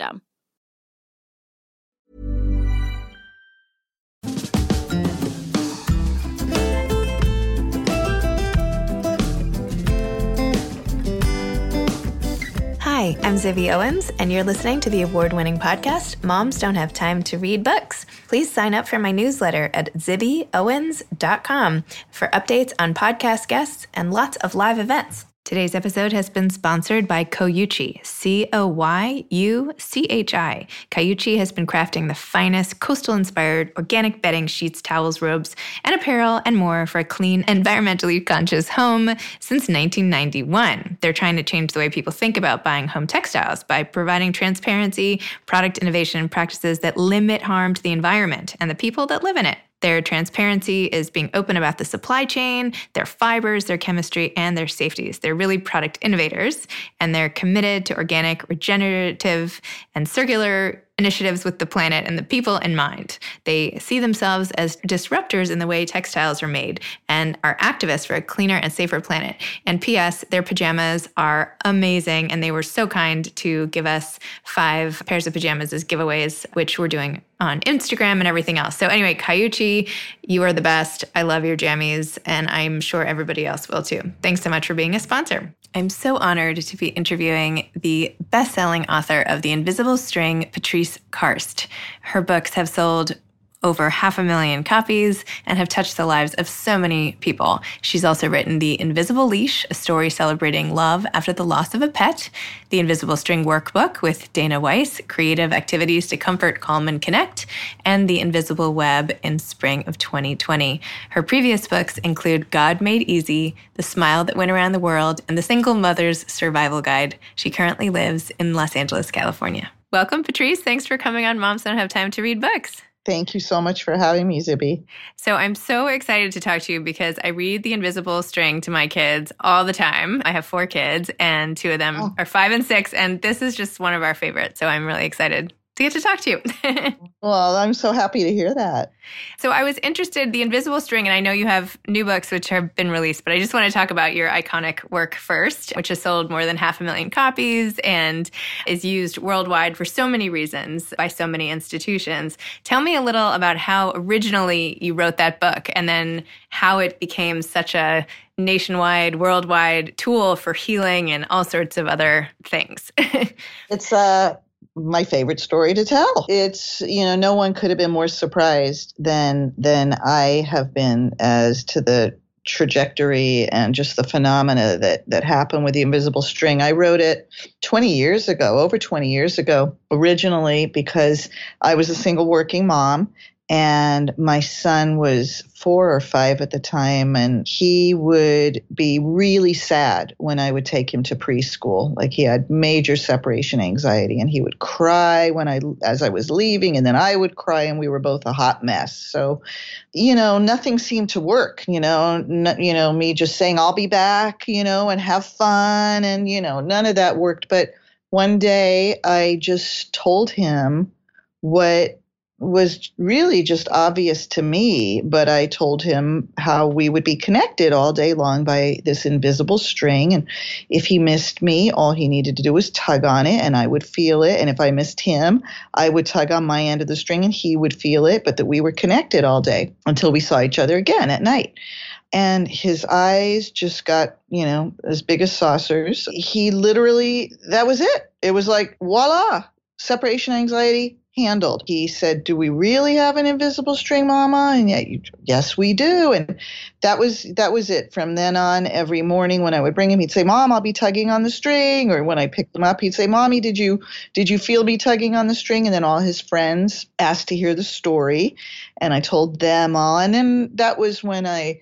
Hi, I'm Zibby Owens, and you're listening to the award-winning podcast, Moms Don't Have Time to Read Books. Please sign up for my newsletter at zibbyowens.com for updates on podcast guests and lots of live events. Today's episode has been sponsored by Coyuchi, Coyuchi. Coyuchi has been crafting the finest coastal-inspired organic bedding, sheets, towels, robes, and apparel and more for a clean, environmentally conscious home since 1991. They're trying to change the way people think about buying home textiles by providing transparency, product innovation, and practices that limit harm to the environment and the people that live in it. Their transparency is being open about the supply chain, their fibers, their chemistry, and their safeties. They're really product innovators, and they're committed to organic, regenerative, and circular initiatives with the planet and the people in mind. They see themselves as disruptors in the way textiles are made and are activists for a cleaner and safer planet. And P.S., their pajamas are amazing, and they were so kind to give us 5 pairs of pajamas as giveaways, which we're doing on Instagram and everything else. So anyway, Coyuchi, you are the best. I love your jammies, and I'm sure everybody else will too. Thanks so much for being a sponsor. I'm so honored to be interviewing the best-selling author of The Invisible String, Patrice Karst. Her books have sold over 500,000 copies and have touched the lives of so many people. She's also written The Invisible Leash, a story celebrating love after the loss of a pet, The Invisible String Workbook with Dana Weiss, creative activities to comfort, calm, and connect, and The Invisible Web in spring of 2020. Her previous books include God Made Easy, The Smile That Went Around the World, and The Single Mother's Survival Guide. She currently lives in Los Angeles, California. Welcome, Patrice. Thanks for coming on Moms Don't Have Time to Read Books. Thank you so much for having me, Zibby. So I'm so excited to talk to you because I read The Invisible String to my kids all the time. I have 4 kids, and 2 of them are 5 and 6, and this is just one of our favorites. So I'm really excited to get to talk to you. Well, I'm so happy to hear that. So I was interested, The Invisible String, and I know you have new books which have been released, but I just want to talk about your iconic work first, which has sold more than 500,000 copies and is used worldwide for so many reasons by so many institutions. Tell me a little about how originally you wrote that book and then how it became such a nationwide, worldwide tool for healing and all sorts of other things. It's my favorite story to tell. It's, no one could have been more surprised than I have been as to the trajectory and just the phenomena that happened with The Invisible String. I wrote it over 20 years ago, originally because I was a single working mom And my son was 4 or 5 at the time, and he would be really sad when I would take him to preschool. Like, he had major separation anxiety, and he would cry as I was leaving, and then I would cry, and we were both a hot mess. So, nothing seemed to work. Me just saying I'll be back, and have fun, and none of that worked. But one day, I just told him what was really just obvious to me, but I told him how we would be connected all day long by this invisible string. And if he missed me, all he needed to do was tug on it and I would feel it. And if I missed him, I would tug on my end of the string and he would feel it, but that we were connected all day until we saw each other again at night. And his eyes just got, as big as saucers. He literally, that was it. It was like, voila, separation anxiety handled. He said, "Do we really have an invisible string, Mama?" And yes, we do. And that was it. From then on, every morning when I would bring him, he'd say, "Mom, I'll be tugging on the string." Or when I picked him up, he'd say, "Mommy, did you feel me tugging on the string?" And then all his friends asked to hear the story, and I told them all. And then that was when I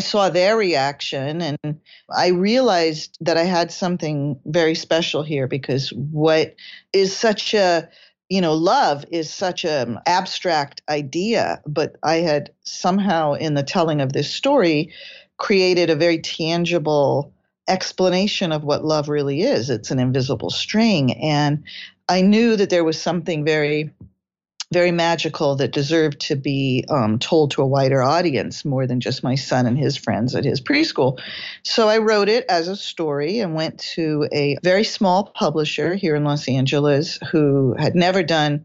saw their reaction, and I realized that I had something very special here, because what is such a love is such an abstract idea, but I had somehow in the telling of this story created a very tangible explanation of what love really is. It's an invisible string. And I knew that there was something very, very magical that deserved to be told to a wider audience, more than just my son and his friends at his preschool. So I wrote it as a story and went to a very small publisher here in Los Angeles who had never done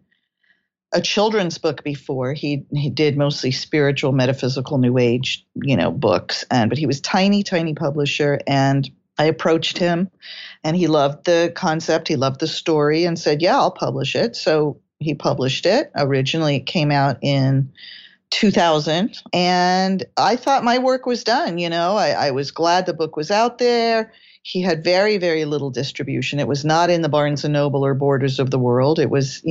a children's book before. He did mostly spiritual, metaphysical, New Age, books, but he was tiny, tiny publisher, and I approached him, and he loved the concept, he loved the story, and said, "Yeah, I'll publish it." So he published it. Originally, it came out in 2000, and I thought my work was done. I was glad the book was out there. He had very, very little distribution. It was not in the Barnes & Noble or Borders of the world. It was,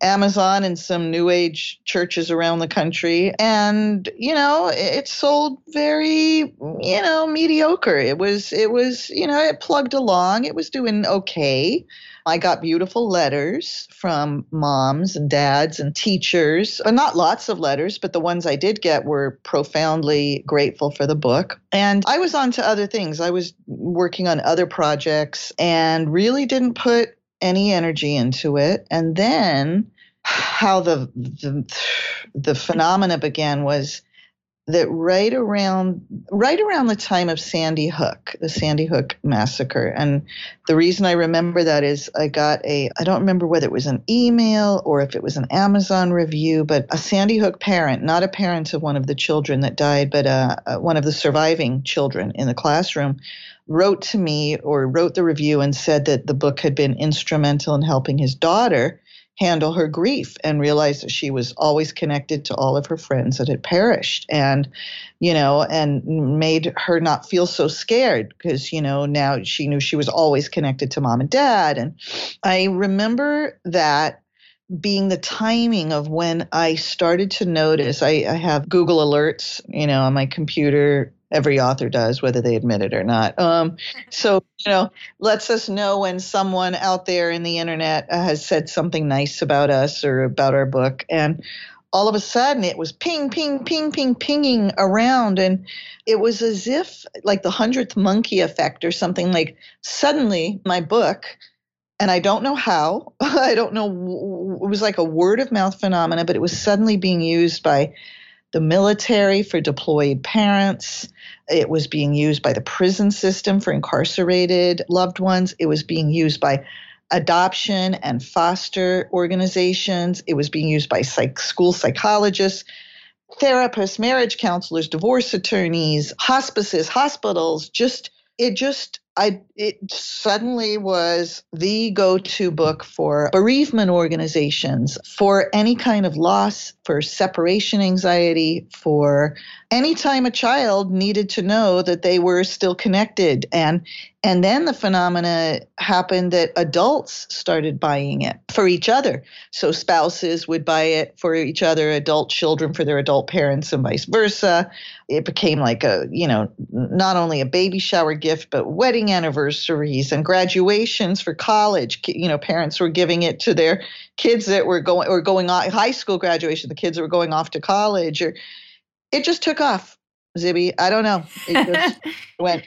Amazon and some New Age churches around the country. And, it sold very, mediocre. It was, it plugged along. It was doing okay. I got beautiful letters from moms and dads and teachers, not lots of letters, but the ones I did get were profoundly grateful for the book. And I was on to other things. I was working on other projects and really didn't put any energy into it. And then how the phenomena began was that right around the time of Sandy Hook, the Sandy Hook massacre. And the reason I remember that is I got I don't remember whether it was an email or if it was an Amazon review, but a Sandy Hook parent, not a parent of one of the children that died, but one of the surviving children in the classroom, wrote the review and said that the book had been instrumental in helping his daughter handle her grief and realize that she was always connected to all of her friends that had perished, and, and made her not feel so scared because, now she knew she was always connected to mom and dad. And I remember that being the timing of when I started to notice, I have Google Alerts, on my computer. Every author does, whether they admit it or not. So, lets us know when someone out there in the internet has said something nice about us or about our book. And all of a sudden it was ping, ping, ping, ping, pinging around. And it was as if like the 100th monkey effect or something. Like suddenly my book, and I don't know how, I don't know, it was like a word of mouth phenomena, but it was suddenly being used by the military for deployed parents. It was being used by the prison system for incarcerated loved ones. It was being used by adoption and foster organizations. It was being used by school psychologists, therapists, marriage counselors, divorce attorneys, hospices, hospitals. It suddenly was the go-to book for bereavement organizations, for any kind of loss, for separation anxiety, for any time a child needed to know that they were still connected. And And then the phenomena happened that adults started buying it for each other. So spouses would buy it for each other, adult children for their adult parents, and vice versa. It became like a, you know, not only a baby shower gift, but wedding anniversaries and graduations for college. You know, parents were giving it to their kids that were going on high school graduation, the kids that were going off to college. Or it just took off, Zibby. I don't know. It just went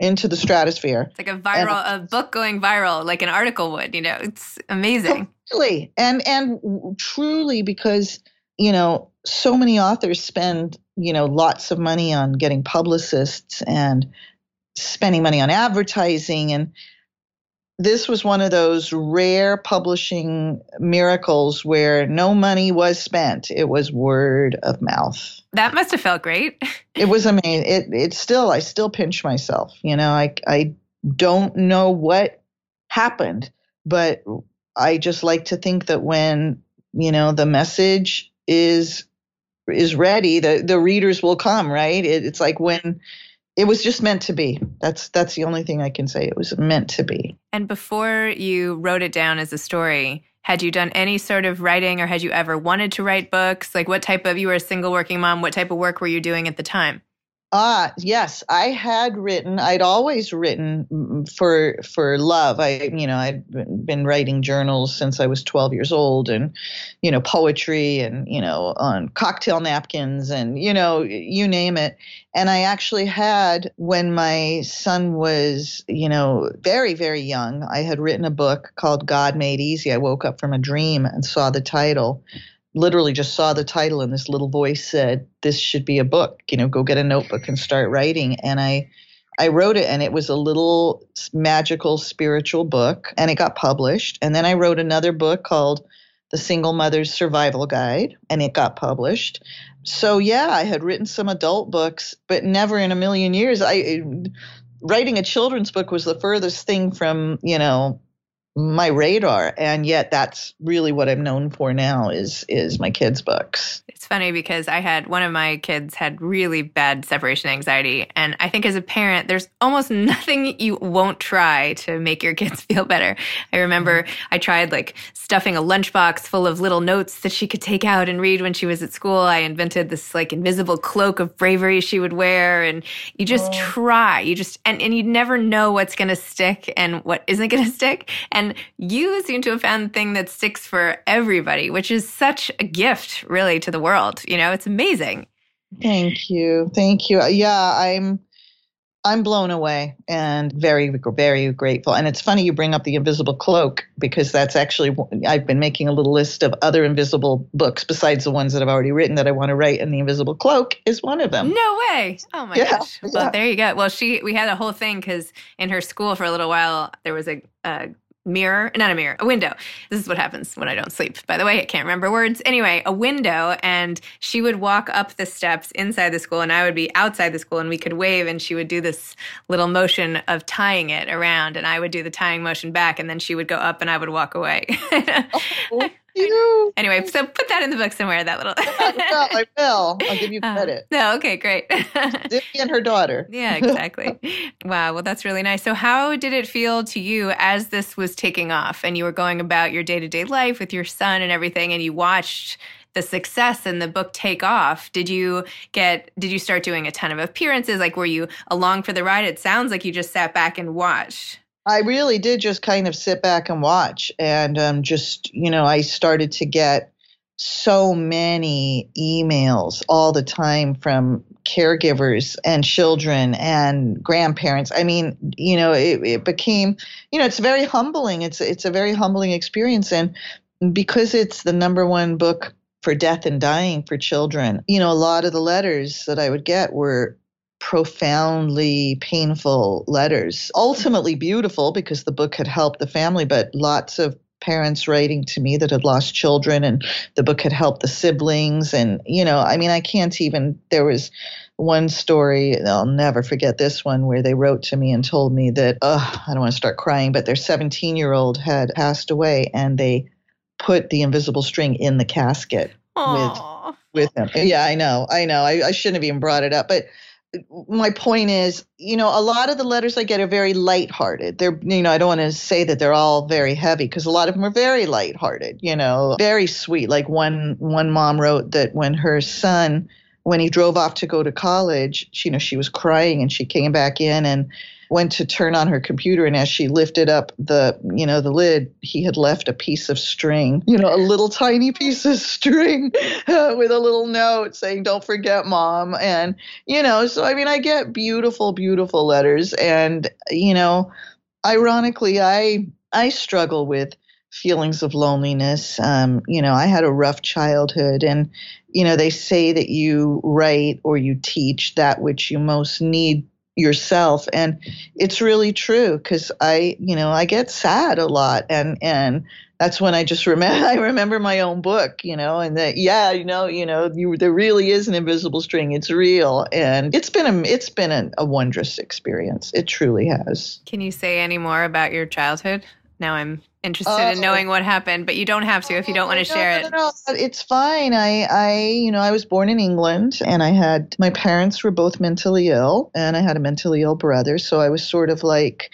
into the stratosphere. It's like a viral, a book going viral, like an article would. You know, it's amazing. Really, and truly, because you know, so many authors spend lots of money on getting publicists and spending money on advertising, and this was one of those rare publishing miracles where no money was spent. It was word of mouth. That must have felt great. It was amazing. I still pinch myself. You know, I don't know what happened, but I just like to think that when, the message is ready, the readers will come, right? It's like when it was just meant to be. That's the only thing I can say. It was meant to be. And before you wrote it down as a story, had you done any sort of writing, or had you ever wanted to write books? Like you were a single working mom, what type of work were you doing at the time? Yes, I had written. I'd always written for love. I'd been writing journals since I was 12 years old, and poetry, and on cocktail napkins, and you name it. And I actually had, when my son was very, very young, I had written a book called God Made Easy. I woke up from a dream and saw the title. Literally just saw the title, and this little voice said, "This should be a book, go get a notebook and start writing." And I wrote it, and it was a little magical spiritual book, and it got published. And then I wrote another book called The Single Mother's Survival Guide, and it got published. So yeah, I had written some adult books, but never in a million years. Writing a children's book was the furthest thing from, my radar. And yet that's really what I'm known for now is my kids' books. It's funny because one of my kids had really bad separation anxiety. And I think as a parent, there's almost nothing you won't try to make your kids feel better. I remember I tried like stuffing a lunchbox full of little notes that she could take out and read when she was at school. I invented this like invisible cloak of bravery she would wear. And you just try. You just and you never know what's going to stick and what isn't going to stick. And you seem to have found the thing that sticks for everybody, which is such a gift, really, to the world. It's amazing. Thank you. Yeah, I'm blown away and very, very grateful. And it's funny you bring up the invisible cloak, because that's actually, I've been making a little list of other invisible books besides the ones that I've already written that I want to write, and the invisible cloak is one of them. No way. Oh my gosh. Yeah. Well, there you go. Well, we had a whole thing because in her school for a little while, there was a window. This is what happens when I don't sleep. By the way, I can't remember words. Anyway, a window, and she would walk up the steps inside the school, and I would be outside the school, and we could wave, and she would do this little motion of tying it around, and I would do the tying motion back, and then she would go up, and I would walk away. You. Anyway, so put that in the book somewhere, that little. I will. I'll give you credit. No, okay, great. Zibby and her daughter. Yeah, exactly. Wow, well, that's really nice. So how did it feel to you as this was taking off and you were going about your day-to-day life with your son and everything, and you watched the success and the book take off? Did you start doing a ton of appearances? Like, were you along for the ride? It sounds like you just sat back and watched. I really did just kind of sit back and watch, and I started to get so many emails all the time from caregivers and children and grandparents. I mean, it became, it's very humbling. It's a very humbling experience, and because it's the number one book for death and dying for children, a lot of the letters that I would get were profoundly painful letters, ultimately beautiful because the book had helped the family, but lots of parents writing to me that had lost children, and the book had helped the siblings. And, there was one story, I'll never forget this one, where they wrote to me and told me that, I don't want to start crying, but their 17-year-old had passed away, and they put the invisible string in the casket with him. Yeah, I know. I shouldn't have even brought it up, but my point is, you know, a lot of the letters I get are very lighthearted. They're, you know, I don't want to say that they're all very heavy because a lot of them are very lighthearted, you know, very sweet. Like one mom wrote that when her son, when he drove off to go to college, she, you know, she was crying and she came back in and went to turn on her computer. And as she lifted up the, you know, the lid, he had left a piece of string, you know, a little tiny piece of string with a little note saying, "Don't forget, Mom." And, you know, so, I mean, I get beautiful, beautiful letters. And, you know, ironically, I struggle with feelings of loneliness. You know, I had a rough childhood, and, you know, they say that you write or you teach that which you most need yourself. And it's really true, because I, you know, I get sad a lot. And that's when I just remember, I remember my own book, you know, and that, yeah, you know, there really is an invisible string. It's real. And it's been a wondrous experience. It truly has. Can you say any more about your childhood? Now I'm interested in knowing what happened, but you don't have to if you don't want to share it. No, it's fine. I was born in England, and I had, my parents were both mentally ill, and I had a mentally ill brother. So I was sort of like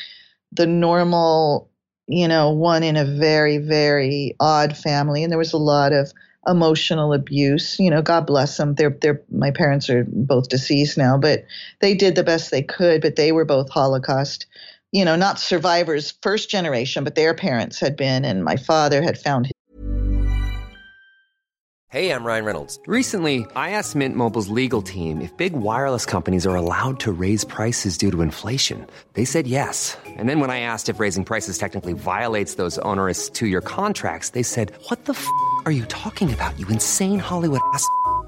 the normal, you know, one in a very, very odd family. And there was a lot of emotional abuse, you know, God bless them. They're, my parents are both deceased now, but they did the best they could, but they were both Holocaust, you know, not survivors, first generation, but their parents had been, and my father had found his. Hey, I'm Ryan Reynolds. Recently, I asked Mint Mobile's legal team if big wireless companies are allowed to raise prices due to inflation. They said yes. And then when I asked if raising prices technically violates those onerous 2-year contracts, they said, "What the f*** are you talking about, you insane Hollywood ass!"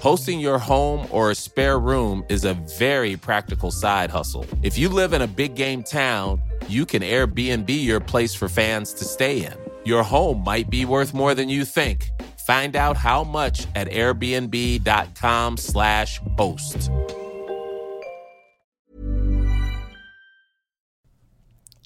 Hosting your home or a spare room is a very practical side hustle. If you live in a big game town, you can Airbnb your place for fans to stay in. Your home might be worth more than you think. Find out how much at airbnb.com/host.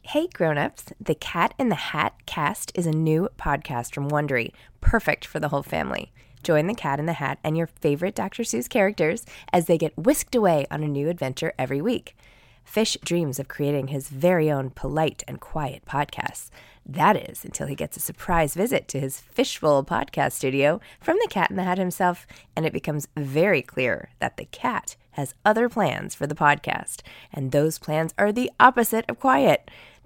Hey, grown-ups. The Cat in the Hat cast is a new podcast from Wondery, perfect for the whole family. Join the Cat in the Hat and your favorite Dr. Seuss characters as they get whisked away on a new adventure every week. Fish dreams of creating his very own polite and quiet podcast. That is, until he gets a surprise visit to his Fishbowl podcast studio from the Cat in the Hat himself, and it becomes very clear that the cat has other plans for the podcast, and those plans are the opposite of quiet.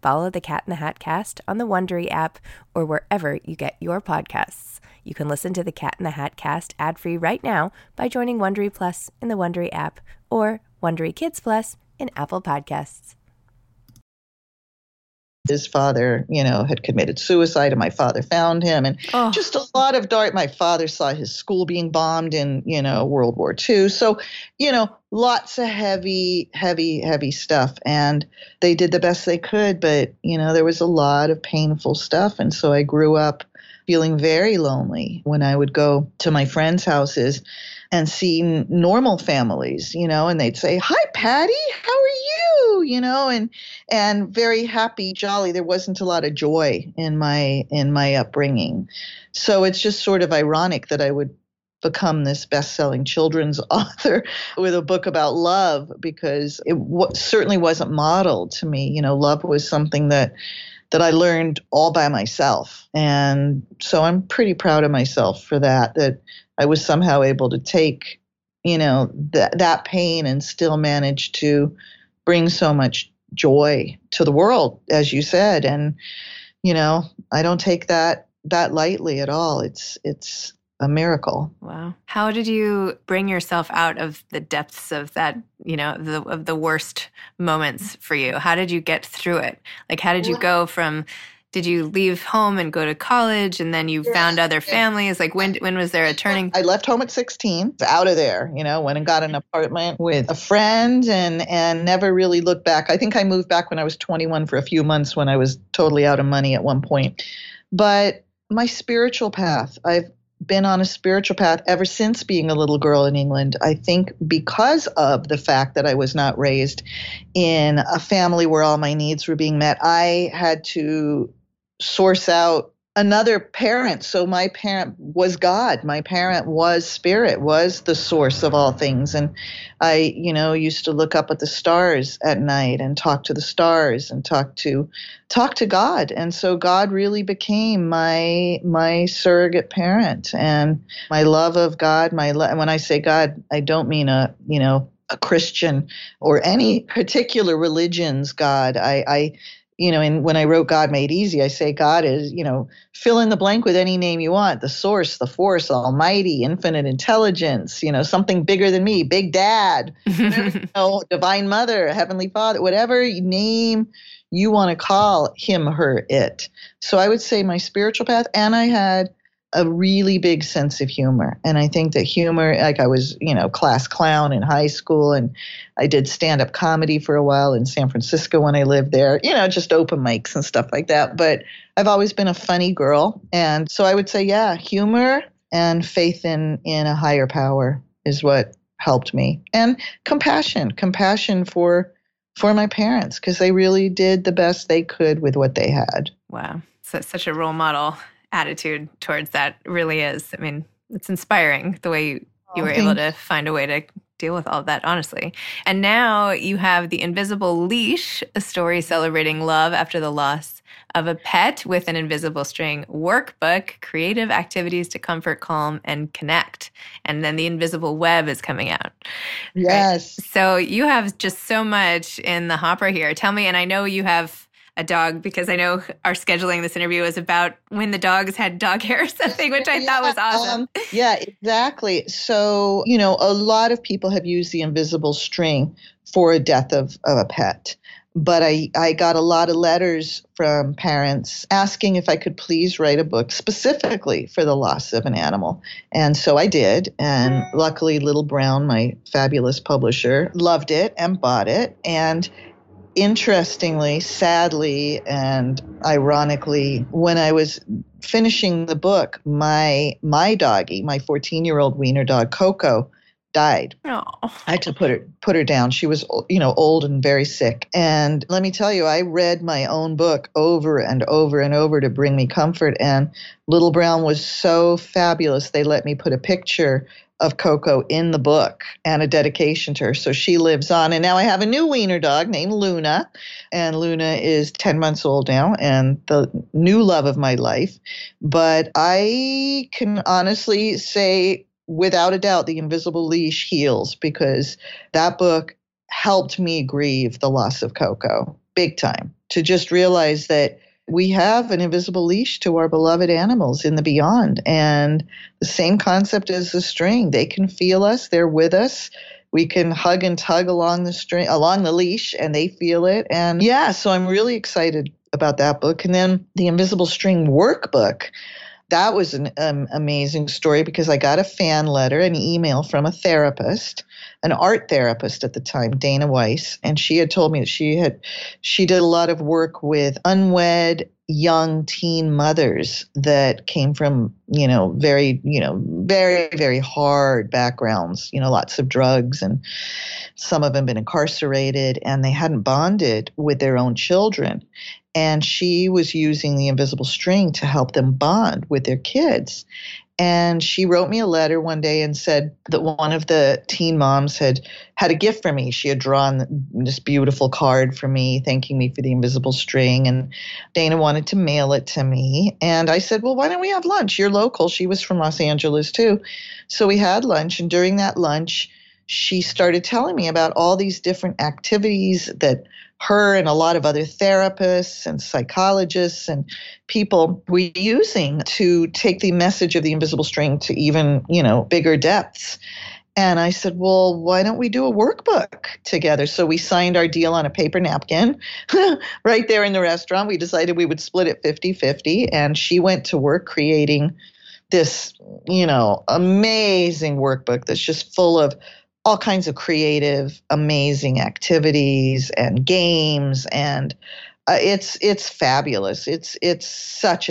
Follow the Cat in the Hat cast on the Wondery app or wherever you get your podcasts. You can listen to the Cat in the Hat cast ad-free right now by joining Wondery Plus in the Wondery app or Wondery Kids Plus in Apple Podcasts. His father, you know, had committed suicide, and my father found him, and just a lot of dark. My father saw his school being bombed in, you know, World War II. So, you know, lots of heavy, heavy, heavy stuff. And they did the best they could, but, you know, there was a lot of painful stuff. And so I grew up feeling very lonely when I would go to my friends' houses and see normal families, you know, and they'd say, "Hi, Patty, how are you?" You know, and very happy, jolly. There wasn't a lot of joy in my upbringing. So it's just sort of ironic that I would become this best-selling children's author with a book about love, because it certainly wasn't modeled to me. You know, love was something that I learned all by myself. And so I'm pretty proud of myself for that I was somehow able to take, you know, that pain and still manage to bring so much joy to the world, as you said. And you know, I don't take that lightly at all. It's a miracle. Wow. How did you bring yourself out of the depths of that, you know, of the worst moments for you? How did you get through it? Like, how did you go from, did you leave home and go to college and then you found other families? Like, when was there a turning? I left home at 16, out of there, you know, went and got an apartment with a friend and never really looked back. I think I moved back when I was 21 for a few months when I was totally out of money at one point. But my spiritual path, I've been on a spiritual path ever since being a little girl in England. I think because of the fact that I was not raised in a family where all my needs were being met, I had to source out another parent. So my parent was God. My parent was spirit, was the source of all things. And I, you know, used to look up at the stars at night and talk to the stars and talk to God. And so God really became my surrogate parent, and my love of God. When I say God, I don't mean a Christian or any particular religion's God. And when I wrote God Made Easy, I say God is, you know, fill in the blank with any name you want, the source, the force, almighty, infinite intelligence, you know, something bigger than me, big dad, you know, divine mother, heavenly father, whatever name you want to call him, her, it. So I would say my spiritual path, and I had a really big sense of humor. And I think that humor, like I was, you know, class clown in high school, and I did stand-up comedy for a while in San Francisco when I lived there, you know, just open mics and stuff like that. But I've always been a funny girl. And so I would say, yeah, humor and faith in a higher power is what helped me. And compassion for my parents, because they really did the best they could with what they had. Wow. So it's such a role model attitude towards that, really is. I mean, it's inspiring the way you were able to find a way to deal with all of that, honestly. And now you have The Invisible Leash, a story celebrating love after the loss of a pet, with an invisible string workbook, creative activities to comfort, calm, and connect. And then The Invisible Web is coming out. Yes. Right? So you have just so much in the hopper here. Tell me, and I know you have a dog, because I know our scheduling this interview was about when the dogs had dog hair or something, which I thought was awesome. Yeah, exactly. So, you know, a lot of people have used the invisible string for a death of a pet. But I got a lot of letters from parents asking if I could please write a book specifically for the loss of an animal. And so I did. And luckily, Little Brown, my fabulous publisher, loved it and bought it. And interestingly, sadly, and ironically, when I was finishing the book, my doggie, my 14-year-old wiener dog, Coco, died. Aww. I had to put her down. She was, you know, old and very sick. And let me tell you, I read my own book over and over and over to bring me comfort. And Little Brown was so fabulous. They let me put a picture of Coco in the book and a dedication to her. So she lives on. And now I have a new wiener dog named Luna. And Luna is 10 months old now and the new love of my life. But I can honestly say, without a doubt, The Invisible Leash heals, because that book helped me grieve the loss of Coco big time, to just realize that we have an invisible leash to our beloved animals in the beyond. And the same concept as the string. They can feel us. They're with us. We can hug and tug along the string, along the leash, and they feel it. And yeah, so I'm really excited about that book. And then The Invisible String Workbook. That was an amazing story, because I got a fan letter, an email from a therapist, an art therapist at the time, Dana Weiss. And she had told me that she did a lot of work with unwed young teen mothers that came from, very, very hard backgrounds, you know, lots of drugs, and some of them been incarcerated, and they hadn't bonded with their own children. And she was using the invisible string to help them bond with their kids. And she wrote me a letter one day and said that one of the teen moms had had a gift for me. She had drawn this beautiful card for me, thanking me for the invisible string. And Dana wanted to mail it to me. And I said, well, why don't we have lunch? You're local. She was from Los Angeles, too. So we had lunch. And during that lunch, she started telling me about all these different activities that her and a lot of other therapists and psychologists and people were using to take the message of the invisible string to even, you know, bigger depths. And I said, well, why don't we do a workbook together? So we signed our deal on a paper napkin right there in the restaurant. We decided we would split it 50-50. And she went to work creating this, you know, amazing workbook that's just full of all kinds of creative, amazing activities and games. And it's fabulous. It's such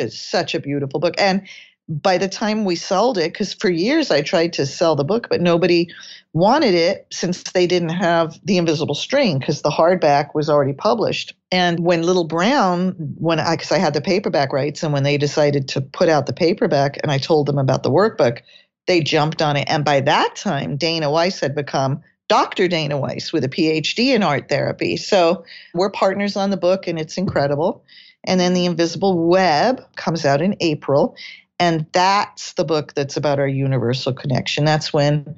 a beautiful book. And by the time we sold it, because for years I tried to sell the book, but nobody wanted it since they didn't have The Invisible String because the hardback was already published. And when Little Brown, because I had the paperback rights, and when they decided to put out the paperback and I told them about the workbook, they jumped on it. And by that time, Dana Weiss had become Dr. Dana Weiss with a PhD in art therapy. So we're partners on the book and it's incredible. And then The Invisible Web comes out in April. And that's the book that's about our universal connection. That's when,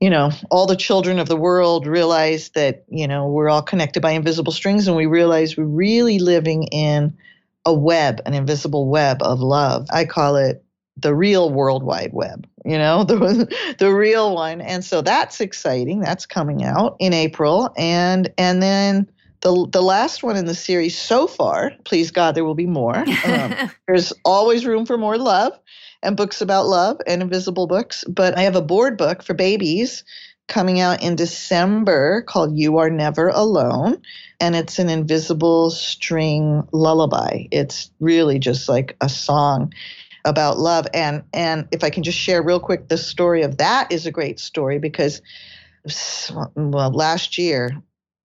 you know, all the children of the world realize that, you know, we're all connected by invisible strings, and we realize we're really living in a web, an invisible web of love. I call it the real World Wide Web, you know, the real one. And so that's exciting. That's coming out in April. And then the last one in the series so far, please God, there will be more. There's always room for more love and books about love and invisible books. But I have a board book for babies coming out in December called You Are Never Alone. And it's an invisible string lullaby. It's really just like a song about love. And if I can just share real quick, the story of that is a great story because, well, last year,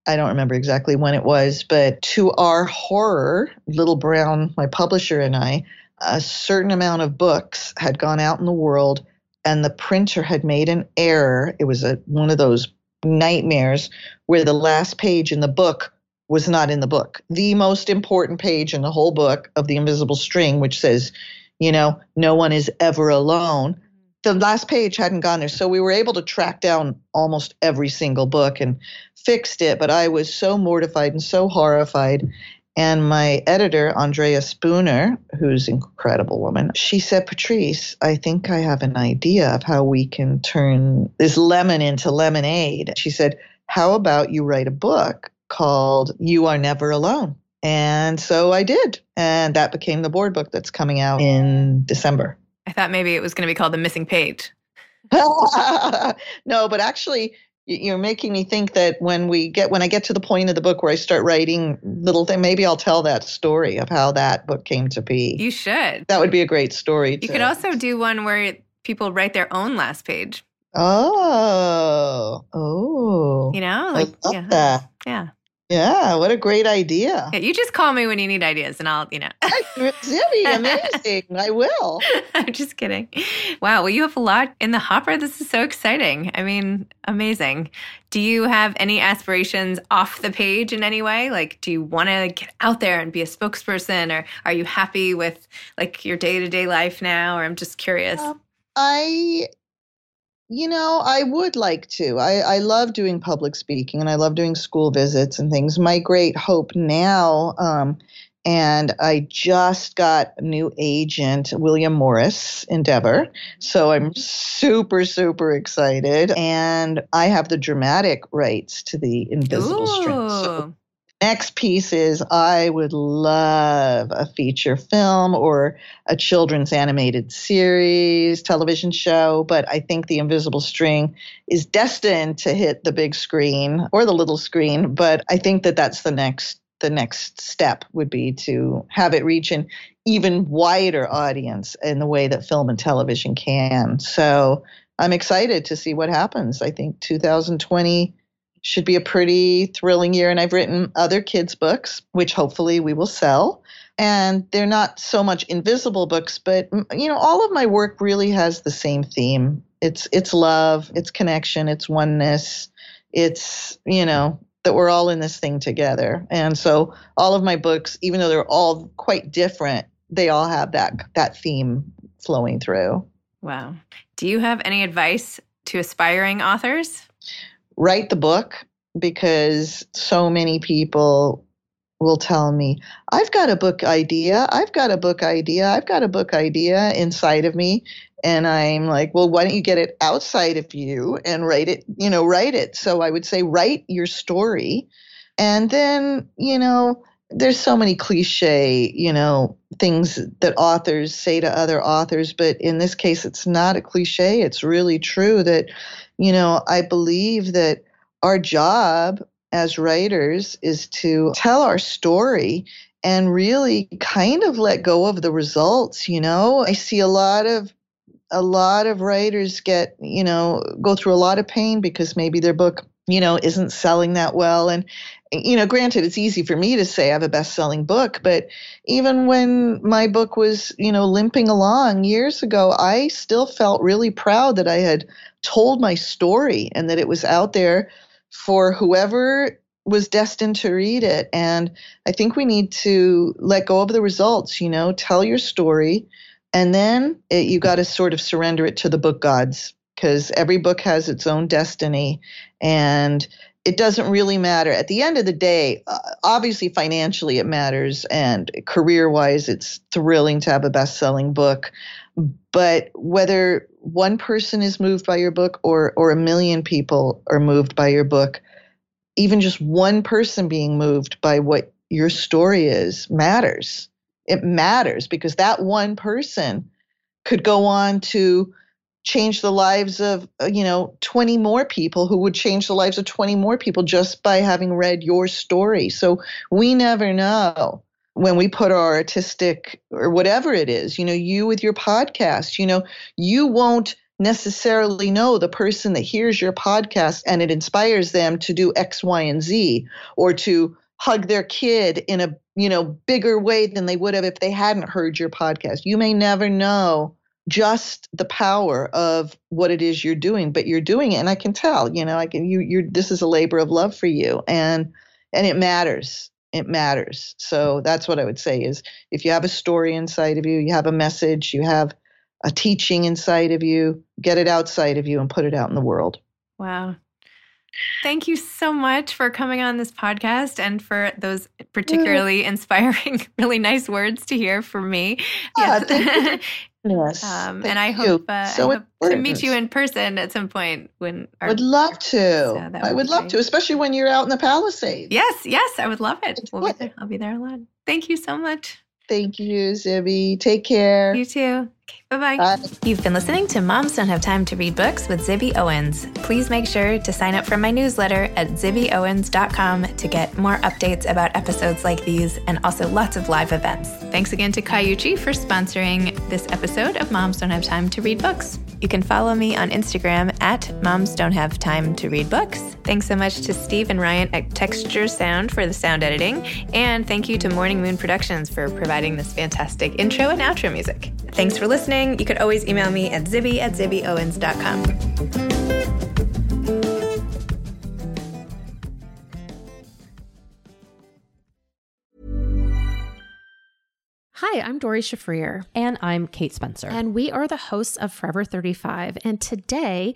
I don't remember exactly when it was, but to our horror, Little Brown, my publisher, and I, a certain amount of books had gone out in the world and the printer had made an error. It was one of those nightmares where the last page in the book was not in the book. The most important page in the whole book of The Invisible String, which says, you know, no one is ever alone. The last page hadn't gone there. So we were able to track down almost every single book and fixed it. But I was so mortified and so horrified. And my editor, Andrea Spooner, who's an incredible woman, she said, Patrice, I think I have an idea of how we can turn this lemon into lemonade. She said, how about you write a book called You Are Never Alone? And so I did. And that became the board book that's coming out in December. I thought maybe it was going to be called The Missing Page. No, but actually you're making me think that when I get to the point of the book where I start writing little thing, maybe I'll tell that story of how that book came to be. You should. That would be a great story. You could also do one where people write their own last page. Oh. You know? Like, I love that. Yeah. Yeah, what a great idea. Yeah, you just call me when you need ideas and I'll, you know. Zibby, amazing. I will. I'm just kidding. Wow, well, you have a lot in the hopper. This is so exciting. I mean, amazing. Do you have any aspirations off the page in any way? Like, do you want to get out there and be a spokesperson, or are you happy with, like, your day-to-day life now? Or I'm just curious. You know, I would like to. I love doing public speaking and I love doing school visits and things. My great hope now, and I just got a new agent, William Morris Endeavor. So I'm super, super excited. And I have the dramatic rights to The Invisible String. So next piece is I would love a feature film or a children's animated series, television show, but I think The Invisible String is destined to hit the big screen or the little screen, but I think that that's the next step would be to have it reach an even wider audience in the way that film and television can. So I'm excited to see what happens. I think 2020 should be a pretty thrilling year. And I've written other kids' books, which hopefully we will sell. And they're not so much invisible books, but, you know, all of my work really has the same theme. It's love, it's connection, it's oneness. It's, you know, that we're all in this thing together. And so all of my books, even though they're all quite different, they all have that theme flowing through. Wow. Do you have any advice to aspiring authors? write the book, because so many people will tell me, I've got a book idea inside of me. And I'm like, well, why don't you get it outside of you and write it. So I would say, write your story. And then, there's so many cliche, things that authors say to other authors. But in this case, it's not a cliche. It's really true that, I believe that our job as writers is to tell our story and really kind of let go of the results. I see a lot of writers get, go through a lot of pain because maybe their book, isn't selling that well. And, granted, it's easy for me to say I have a best-selling book, but even when my book was, limping along years ago, I still felt really proud that I had told my story and that it was out there for whoever was destined to read it. And I think we need to let go of the results, tell your story. And then you got to sort of surrender it to the book gods, because every book has its own destiny, and it doesn't really matter. At the end of the day, obviously financially it matters, and career-wise it's thrilling to have a best-selling book. But whether one person is moved by your book or a million people are moved by your book, even just one person being moved by what your story is matters. It matters, because that one person could go on to change the lives of, 20 more people who would change the lives of 20 more people just by having read your story. So we never know when we put our artistic or whatever it is, you with your podcast, you won't necessarily know the person that hears your podcast and it inspires them to do X, Y, and Z, or to hug their kid in a bigger way than they would have if they hadn't heard your podcast. You may never know just the power of what it is you're doing, but you're doing it, and I can tell. This is a labor of love for you, and it matters. It matters. So that's what I would say is, if you have a story inside of you, you have a message, you have a teaching inside of you, get it outside of you and put it out in the world. Wow. Thank you so much for coming on this podcast and for those particularly inspiring, really nice words to hear from me. Yes. Thank you. Yes. And I hope to meet you in person at some point. Would love to. So I would love to, especially when you're out in the Palisades. Yes, I would love it. We'll be there. I'll be there a lot. Thank you so much. Thank you, Zibby. Take care. You too. Okay, bye-bye. You've been listening to Moms Don't Have Time to Read Books with Zibby Owens. Please make sure to sign up for my newsletter at zibbyowens.com to get more updates about episodes like these and also lots of live events. Thanks again to Coyuchi for sponsoring this episode of Moms Don't Have Time to Read Books. You can follow me on Instagram at Moms Don't Have Time to Read Books. Thanks so much to Steve and Ryan at Texture Sound for the sound editing. And thank you to Morning Moon Productions for providing this fantastic intro and outro music. Thanks for listening. You could always email me at zibby@zibbyowens.com. Hi, I'm Dori Shafrir. And I'm Kate Spencer. And we are the hosts of Forever 35. And today,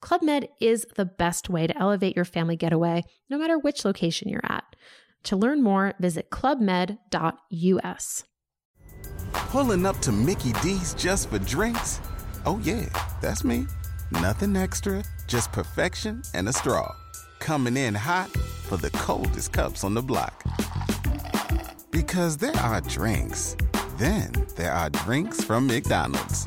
Club Med is the best way to elevate your family getaway, no matter which location you're at. To learn more, visit clubmed.us. Pulling up to Mickey D's just for drinks? Oh yeah, that's me. Nothing extra, just perfection and a straw. Coming in hot for the coldest cups on the block. Because there are drinks, then there are drinks from McDonald's.